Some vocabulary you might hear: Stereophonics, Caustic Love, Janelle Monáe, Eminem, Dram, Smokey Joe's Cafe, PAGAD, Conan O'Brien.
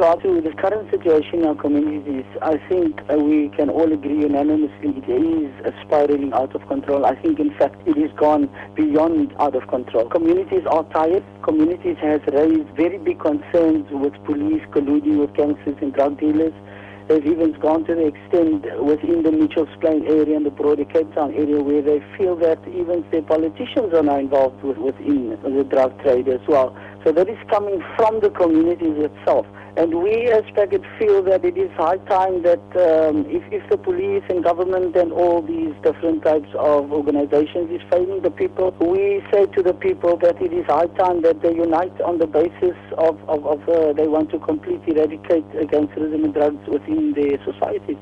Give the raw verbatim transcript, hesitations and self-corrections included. regards to the current situation in our communities, I think uh, we can all agree unanimously it is spiraling out of control. I think, in fact, it has gone beyond out of control. Communities are tired. Communities has raised very big concerns with police colluding with gangsters and drug dealers. They've even gone to the extent within the Mitchells Plain area and the broader Cape Town area where they feel that even their politicians are now involved with, within the drug trade as well. So that is coming from the communities itself. And we as PAGAD feel that it is high time that um, if, if the police and government and all these different types of organizations is failing the people, we say to the people that it is high time that they unite on the basis of, of, of uh, they want to completely eradicate gangsterism and drugs within their society.